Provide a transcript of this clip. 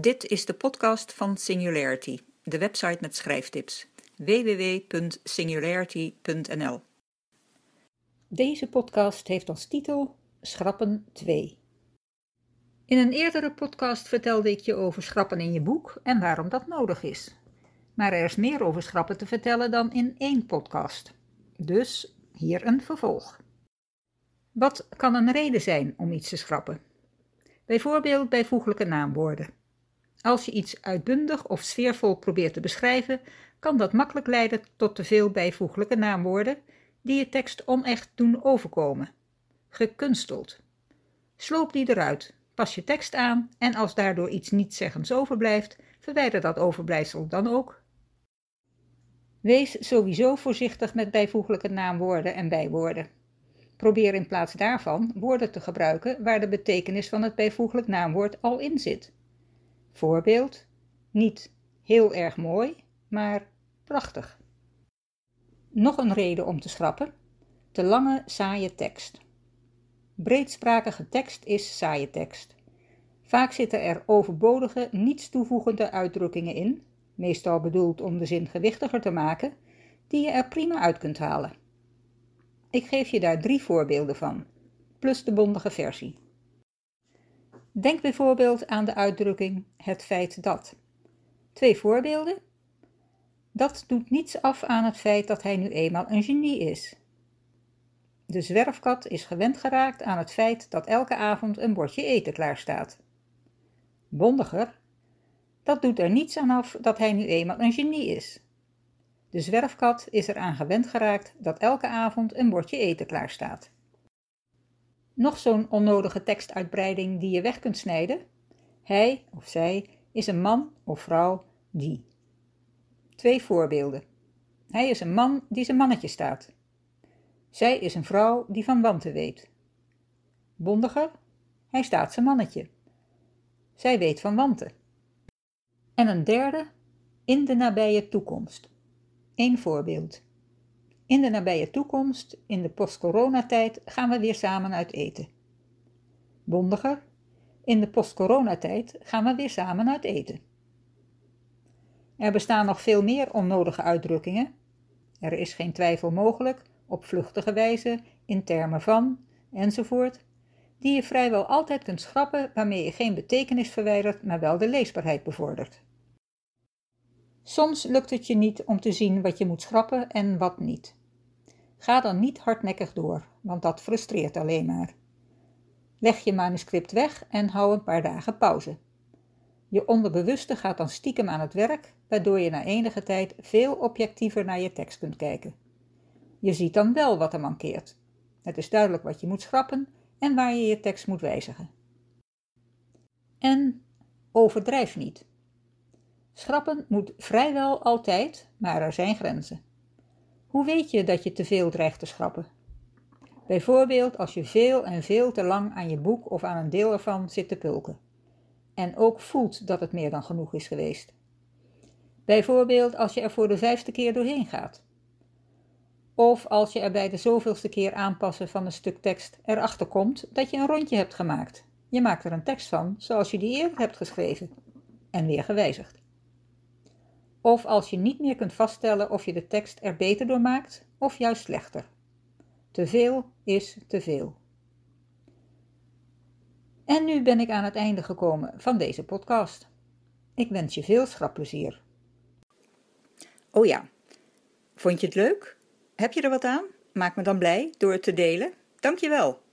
Dit is de podcast van Singularity, de website met schrijftips. www.singularity.nl. Deze podcast heeft als titel Schrappen 2. In een eerdere podcast vertelde ik je over schrappen in je boek en waarom dat nodig is. Maar er is meer over schrappen te vertellen dan in één podcast. Dus hier een vervolg. Wat kan een reden zijn om iets te schrappen? Bijvoorbeeld bijvoeglijke naamwoorden. Als je iets uitbundig of sfeervol probeert te beschrijven, kan dat makkelijk leiden tot te veel bijvoeglijke naamwoorden die je tekst onecht doen overkomen. Gekunsteld. Sloop die eruit, pas je tekst aan en als daardoor iets nietzeggends overblijft, verwijder dat overblijfsel dan ook. Wees sowieso voorzichtig met bijvoeglijke naamwoorden en bijwoorden. Probeer in plaats daarvan woorden te gebruiken waar de betekenis van het bijvoeglijk naamwoord al in zit. Voorbeeld, niet heel erg mooi, maar prachtig. Nog een reden om te schrappen, te lange, saaie tekst. Breedsprakige tekst is saaie tekst. Vaak zitten er overbodige, niets toevoegende uitdrukkingen in, meestal bedoeld om de zin gewichtiger te maken, die je er prima uit kunt halen. Ik geef je daar 3 voorbeelden van, plus de bondige versie. Denk bijvoorbeeld aan de uitdrukking het feit dat. 2 voorbeelden. Dat doet niets af aan het feit dat hij nu eenmaal een genie is. De zwerfkat is gewend geraakt aan het feit dat elke avond een bordje eten klaarstaat. Bondiger. Dat doet er niets aan af dat hij nu eenmaal een genie is. De zwerfkat is eraan gewend geraakt dat elke avond een bordje eten klaarstaat. Nog zo'n onnodige tekstuitbreiding die je weg kunt snijden. Hij of zij is een man of vrouw die. 2 voorbeelden. Hij is een man die zijn mannetje staat. Zij is een vrouw die van wanten weet. Bondiger, hij staat zijn mannetje. Zij weet van wanten. En een derde, in de nabije toekomst. 1 voorbeeld. In de nabije toekomst, in de post-coronatijd, gaan we weer samen uit eten. Bondiger, in de post-coronatijd gaan we weer samen uit eten. Er bestaan nog veel meer onnodige uitdrukkingen. Er is geen twijfel mogelijk, op vluchtige wijze, in termen van, enzovoort, die je vrijwel altijd kunt schrappen waarmee je geen betekenis verwijdert, maar wel de leesbaarheid bevordert. Soms lukt het je niet om te zien wat je moet schrappen en wat niet. Ga dan niet hardnekkig door, want dat frustreert alleen maar. Leg je manuscript weg en hou een paar dagen pauze. Je onderbewuste gaat dan stiekem aan het werk, waardoor je na enige tijd veel objectiever naar je tekst kunt kijken. Je ziet dan wel wat er mankeert. Het is duidelijk wat je moet schrappen en waar je je tekst moet wijzigen. En overdrijf niet. Schrappen moet vrijwel altijd, maar er zijn grenzen. Hoe weet je dat je te veel dreigt te schrappen? Bijvoorbeeld als je veel en veel te lang aan je boek of aan een deel ervan zit te pulken. En ook voelt dat het meer dan genoeg is geweest. Bijvoorbeeld als je er voor de 5e keer doorheen gaat. Of als je er bij de zoveelste keer aanpassen van een stuk tekst erachter komt dat je een rondje hebt gemaakt. Je maakt er een tekst van zoals je die eerder hebt geschreven en weer gewijzigd. Of als je niet meer kunt vaststellen of je de tekst er beter door maakt of juist slechter. Te veel is te veel. En nu ben ik aan het einde gekomen van deze podcast. Ik wens je veel schrapplezier. Oh ja, vond je het leuk? Heb je er wat aan? Maak me dan blij door het te delen. Dank je wel.